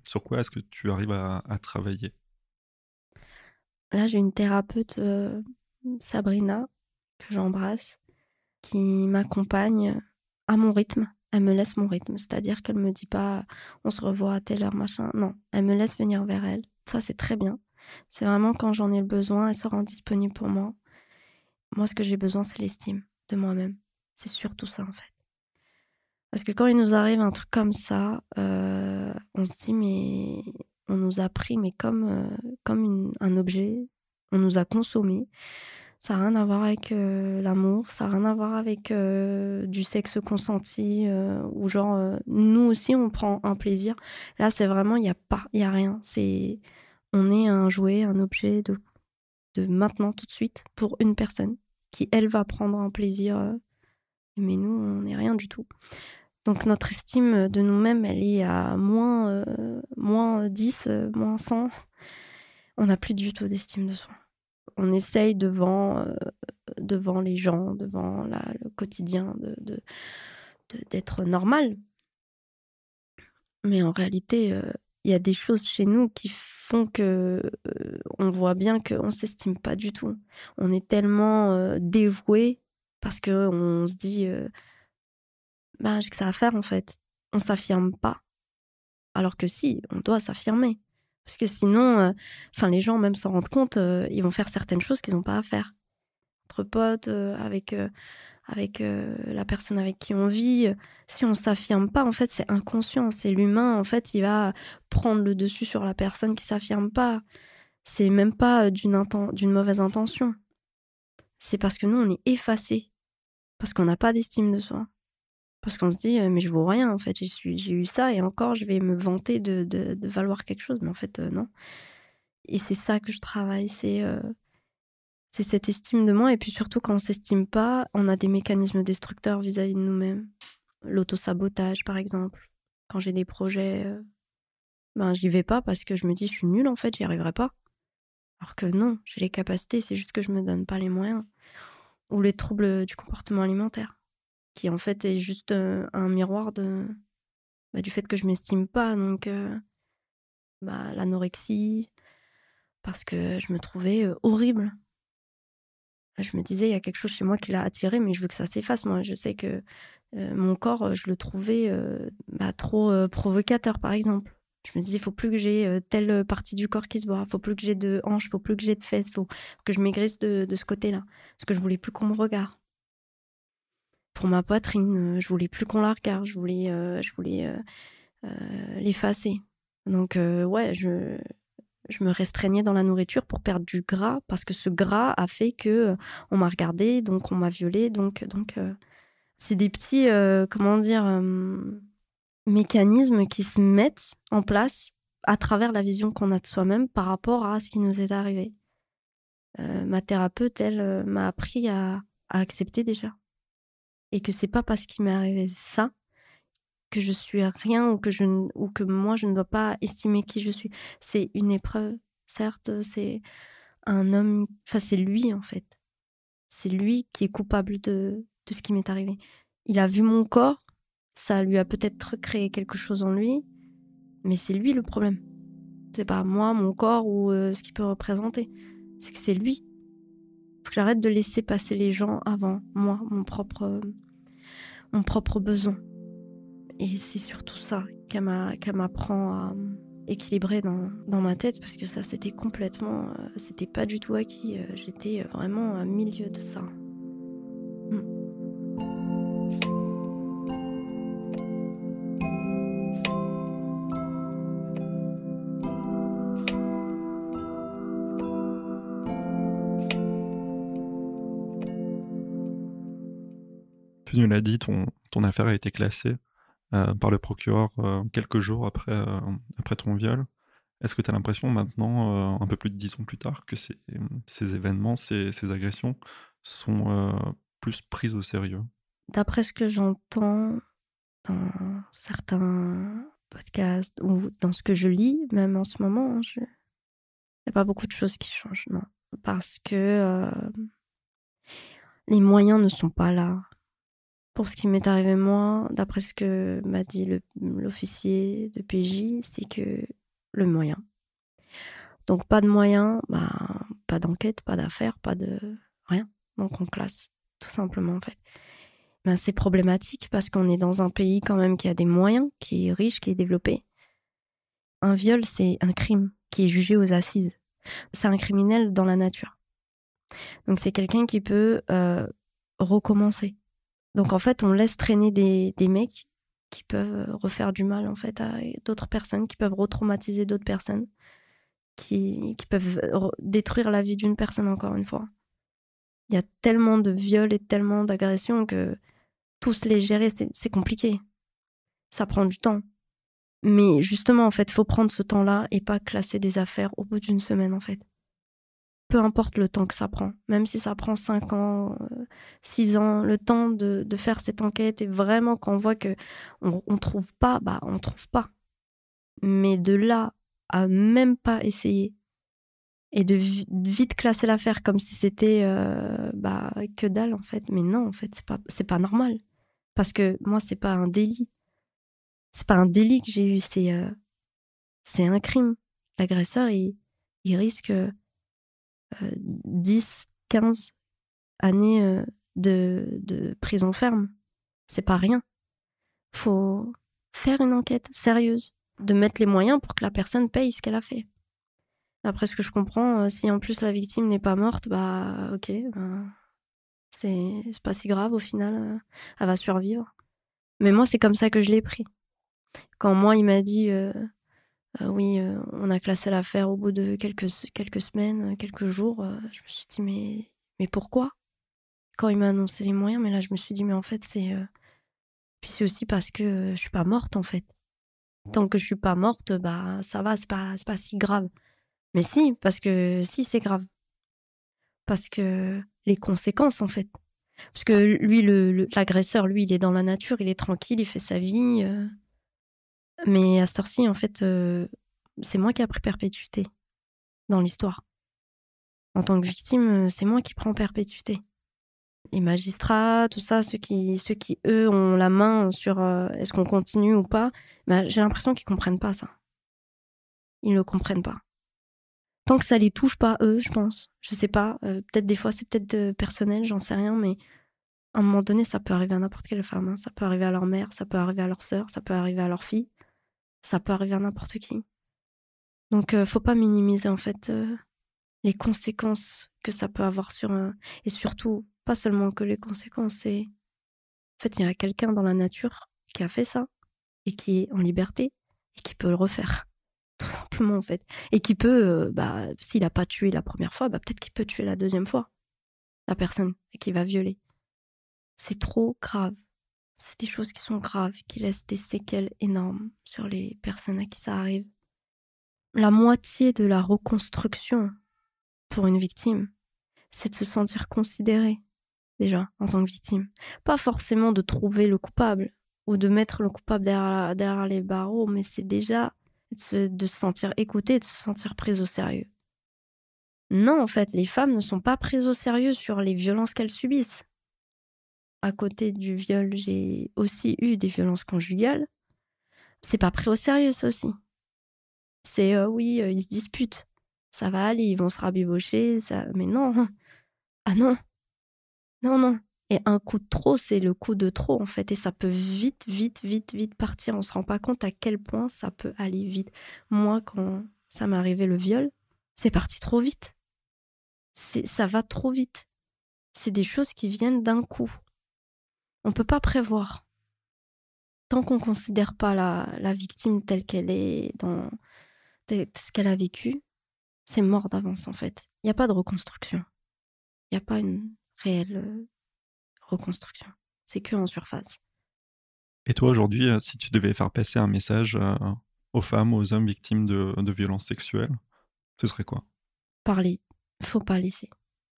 Sur quoi est-ce que tu arrives à travailler ? Là, j'ai une thérapeute, Sabrina, que j'embrasse, qui m'accompagne à mon rythme. Elle me laisse mon rythme, c'est-à-dire qu'elle ne me dit pas « on se revoit à telle heure, machin ». Non, elle me laisse venir vers elle. Ça, c'est très bien. C'est vraiment quand j'en ai le besoin, elle se rend disponible pour moi. Moi, ce que j'ai besoin, c'est l'estime de moi-même. C'est surtout ça, en fait. Parce que quand il nous arrive un truc comme ça, on se dit « mais... » On nous a pris, mais comme un objet, on nous a consommés. Ça n'a rien à voir avec l'amour, ça n'a rien à voir avec du sexe consenti, ou genre, nous aussi, on prend un plaisir. Là, c'est vraiment, il n'y a rien. On est un jouet, un objet de maintenant, tout de suite, pour une personne qui, elle, va prendre un plaisir. Mais nous, on n'est rien du tout. Donc notre estime de nous-mêmes, elle est à moins 10, moins 100. On n'a plus du tout d'estime de soi. On essaye devant les gens, devant le quotidien d'être normal. Mais en réalité, il y a des choses chez nous qui font que on voit bien qu'on ne s'estime pas du tout. On est tellement dévoué parce qu'on se dit... j'ai que ça à faire en fait. On s'affirme pas. Alors que si, on doit s'affirmer. Parce que sinon, les gens même s'en rendent compte, ils vont faire certaines choses qu'ils n'ont pas à faire. Entre potes, avec la personne avec qui on vit. Si on s'affirme pas, en fait, c'est inconscient. C'est l'humain, en fait, il va prendre le dessus sur la personne qui s'affirme pas. C'est même pas d'une mauvaise intention. C'est parce que nous, on est effacés. Parce qu'on n'a pas d'estime de soi. Parce qu'on se dit, mais je vaux rien, en fait, j'ai eu ça et encore, je vais me vanter de valoir quelque chose. Mais en fait, non. Et c'est ça que je travaille, c'est cette estime de moi. Et puis surtout, quand on ne s'estime pas, on a des mécanismes destructeurs vis-à-vis de nous-mêmes. L'autosabotage, par exemple. Quand j'ai des projets, j'y vais pas parce que je me dis, je suis nulle, en fait, j'y arriverai pas. Alors que non, j'ai les capacités, c'est juste que je me donne pas les moyens. Ou les troubles du comportement alimentaire, qui en fait est juste un miroir du fait que je m'estime pas, donc l'anorexie, parce que je me trouvais horrible. Je me disais, il y a quelque chose chez moi qui l'a attiré, mais je veux que ça s'efface. Moi, je sais que mon corps, je le trouvais trop provocateur, par exemple. Je me disais, il faut plus que j'ai telle partie du corps qui se voit, il faut plus que j'ai de hanches, il faut plus que j'ai de fesses, il faut que je maigrisse de ce côté-là, parce que je voulais plus qu'on me regarde. Pour ma poitrine, je voulais plus qu'on la regarde, je voulais l'effacer. Donc je me restreignais dans la nourriture pour perdre du gras, parce que ce gras a fait que on m'a regardée, donc on m'a violée, donc c'est des petits mécanismes qui se mettent en place à travers la vision qu'on a de soi-même par rapport à ce qui nous est arrivé. Ma thérapeute, elle m'a appris à accepter déjà. Et que c'est pas parce qu'il m'est arrivé ça que je suis rien ou que moi je ne dois pas estimer qui je suis. C'est une épreuve, certes, c'est un homme, c'est lui en fait. C'est lui qui est coupable de ce qui m'est arrivé. Il a vu mon corps, ça lui a peut-être créé quelque chose en lui, mais c'est lui le problème. C'est pas moi, mon corps ou ce qu'il peut représenter. C'est que c'est lui. Faut que j'arrête de laisser passer les gens avant moi, mon propre besoin. Et c'est surtout ça qu'elle m'apprend équilibrée dans ma tête, parce que ça, c'était complètement... c'était pas du tout acquis. J'étais vraiment au milieu de ça. Tu nous l'as dit, ton affaire a été classée par le procureur quelques jours après ton viol. Est-ce que tu as l'impression maintenant, un peu plus de 10 ans plus tard, que ces événements, ces agressions sont plus prises au sérieux? D'après ce que j'entends dans certains podcasts ou dans ce que je lis, même en ce moment, il n'y a pas beaucoup de choses qui changent, non. Parce que les moyens ne sont pas là. Pour ce qui m'est arrivé moi, d'après ce que m'a dit l'officier de PJ, c'est que le moyen. Donc pas de moyen, pas d'enquête, pas d'affaire, pas de rien. Donc on classe, tout simplement en fait. C'est problématique parce qu'on est dans un pays quand même qui a des moyens, qui est riche, qui est développé. Un viol, c'est un crime qui est jugé aux assises. C'est un criminel dans la nature. Donc c'est quelqu'un qui peut recommencer. Donc en fait, on laisse traîner des mecs qui peuvent refaire du mal en fait à d'autres personnes, qui peuvent retraumatiser d'autres personnes, qui peuvent détruire la vie d'une personne encore une fois. Il y a tellement de viols et tellement d'agressions que tous les gérer, c'est compliqué. Ça prend du temps. Mais justement, en fait, il faut prendre ce temps-là et pas classer des affaires au bout d'une semaine en fait. Peu importe le temps que ça prend, même si ça prend 5 ans, 6 ans, le temps de faire cette enquête, et vraiment quand on voit qu'on trouve pas, on trouve pas. Mais de là à même pas essayer et de vite classer l'affaire comme si c'était que dalle en fait. Mais non, en fait, c'est pas normal. Parce que moi, c'est pas un délit. C'est pas un délit que j'ai eu, c'est un crime. L'agresseur, il risque... 10, 15 années de prison ferme. C'est pas rien. Faut faire une enquête sérieuse, de mettre les moyens pour que la personne paye ce qu'elle a fait. D'après ce que je comprends, si en plus la victime n'est pas morte, c'est pas si grave au final, elle va survivre. Mais moi, c'est comme ça que je l'ai pris. Quand moi, il m'a dit... on a classé l'affaire au bout de quelques semaines, quelques jours. Je me suis dit, mais pourquoi? Quand il m'a annoncé les moyens, mais là, je me suis dit, mais en fait, c'est... Puis c'est aussi parce que je suis pas morte, en fait. Tant que je suis pas morte, ça va, c'est pas si grave. Mais si, parce que si, c'est grave. Parce que les conséquences, en fait. Parce que lui, l'agresseur, lui, il est dans la nature, il est tranquille, il fait sa vie... Mais à cette heure-ci, en fait, c'est moi qui ai pris perpétuité dans l'histoire. En tant que victime, c'est moi qui prends perpétuité. Les magistrats, tout ça, ceux qui eux, ont la main sur est-ce qu'on continue ou pas, j'ai l'impression qu'ils ne comprennent pas ça. Ils ne le comprennent pas. Tant que ça ne les touche pas, eux, je pense. Je ne sais pas, peut-être des fois, c'est peut-être personnel, j'en sais rien, mais... À un moment donné, ça peut arriver à n'importe quelle femme. Hein. Ça peut arriver à leur mère, ça peut arriver à leur sœur, ça peut arriver à leur fille. Ça peut arriver à n'importe qui. Donc, faut pas minimiser, en fait, les conséquences que ça peut avoir sur... Et surtout, pas seulement que les conséquences, c'est... En fait, il y a quelqu'un dans la nature qui a fait ça et qui est en liberté et qui peut le refaire. Tout simplement, en fait. Et qui peut, s'il n'a pas tué la première fois, peut-être qu'il peut tuer la deuxième fois la personne qui va violer. C'est trop grave. C'est des choses qui sont graves, qui laissent des séquelles énormes sur les personnes à qui ça arrive. La moitié de la reconstruction pour une victime, c'est de se sentir considérée, déjà, en tant que victime. Pas forcément de trouver le coupable ou de mettre le coupable derrière les barreaux, mais c'est déjà de se sentir écoutée, de se sentir prise au sérieux. Non, en fait, les femmes ne sont pas prises au sérieux sur les violences qu'elles subissent. À côté du viol, j'ai aussi eu des violences conjugales. C'est pas pris au sérieux, ça aussi. C'est, ils se disputent. Ça va aller, ils vont se rabibocher. Ça... Mais non. Ah non. Non, non. Et un coup de trop, c'est le coup de trop, en fait. Et ça peut vite partir. On ne se rend pas compte à quel point ça peut aller vite. Moi, quand ça m'est arrivé le viol, c'est parti trop vite. Ça va trop vite. C'est des choses qui viennent d'un coup. On ne peut pas prévoir. Tant qu'on ne considère pas la victime telle qu'elle est, dans ce qu'elle a vécu, c'est mort d'avance, en fait. Il n'y a pas de reconstruction. Il n'y a pas une réelle reconstruction. C'est que en surface. Et toi, aujourd'hui, si tu devais faire passer un message aux femmes, aux hommes victimes de violences sexuelles, ce serait quoi ? Parler. Faut pas laisser.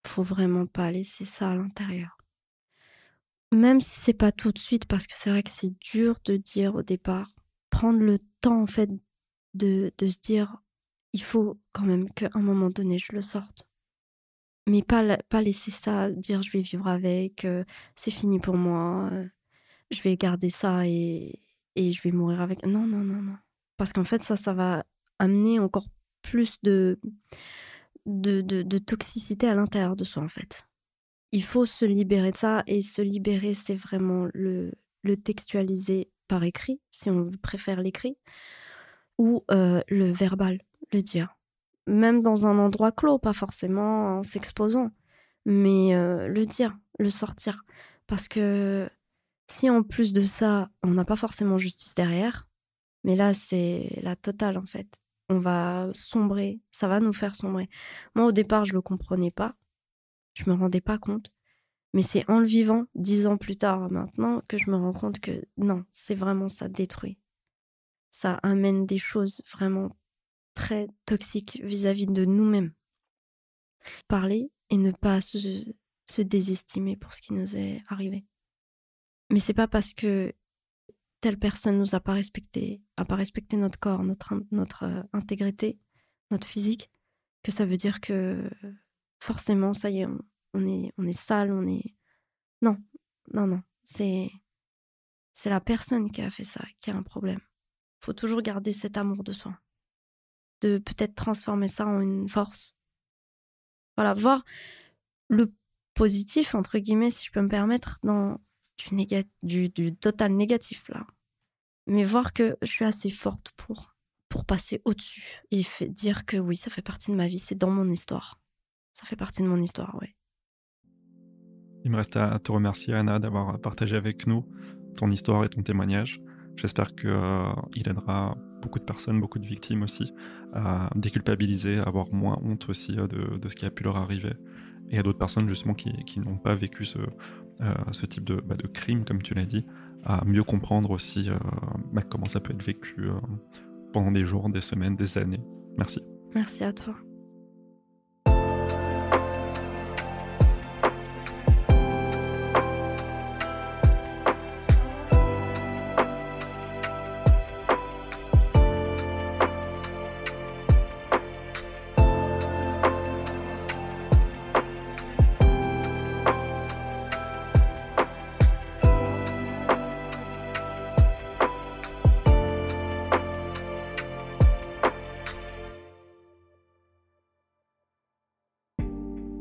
Faut vraiment pas laisser ça à l'intérieur. Même si c'est pas tout de suite, parce que c'est vrai que c'est dur de dire au départ, prendre le temps, en fait, de se dire, il faut quand même qu'à un moment donné, je le sorte. Mais pas laisser ça, dire je vais vivre avec, c'est fini pour moi, je vais garder ça et je vais mourir avec. Non. Parce qu'en fait, ça va amener encore plus de toxicité à l'intérieur de soi, en fait. Il faut se libérer de ça, et se libérer, c'est vraiment le textualiser par écrit, si on préfère l'écrit, ou le verbal, le dire. Même dans un endroit clos, pas forcément en s'exposant, mais le dire, le sortir. Parce que si en plus de ça, on n'a pas forcément justice derrière, mais là, c'est la totale, en fait. On va sombrer, ça va nous faire sombrer. Moi, au départ, je ne le comprenais pas, je ne me rendais pas compte, mais c'est en le vivant, 10 ans plus tard maintenant, que je me rends compte que non, c'est vraiment ça détruit. Ça amène des choses vraiment très toxique vis-à-vis de nous-mêmes. Parler et ne pas se désestimer pour ce qui nous est arrivé. Mais c'est pas parce que telle personne nous a pas respecté notre corps, notre intégrité, notre physique, que ça veut dire que forcément ça y est, on est sale, on est... Non, c'est la personne qui a fait ça qui a un problème. Faut toujours garder cet amour de soi, de peut-être transformer ça en une force. Voilà, voir le positif, entre guillemets, si je peux me permettre, dans du total négatif, là. Mais voir que je suis assez forte pour passer au-dessus et dire que oui, ça fait partie de ma vie, c'est dans mon histoire. Ça fait partie de mon histoire, oui. Il me reste à te remercier, Hana, d'avoir partagé avec nous ton histoire et ton témoignage. J'espère qu'il aidera beaucoup de personnes, beaucoup de victimes aussi, à déculpabiliser, à avoir moins honte aussi de ce qui a pu leur arriver. Et à d'autres personnes justement qui n'ont pas vécu ce type de crime, comme tu l'as dit, à mieux comprendre aussi comment ça peut être vécu pendant des jours, des semaines, des années. Merci. Merci à toi.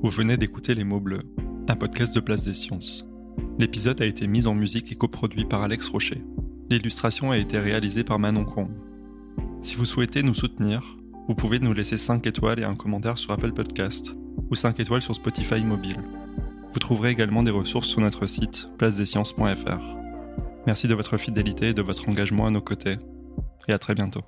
Vous venez d'écouter Les Mots Bleus, un podcast de Place des Sciences. L'épisode a été mis en musique et coproduit par Alex Rocher. L'illustration a été réalisée par Manon Combe. Si vous souhaitez nous soutenir, vous pouvez nous laisser 5 étoiles et un commentaire sur Apple Podcast ou 5 étoiles sur Spotify mobile. Vous trouverez également des ressources sur notre site placedesciences.fr. Merci de votre fidélité et de votre engagement à nos côtés. Et à très bientôt.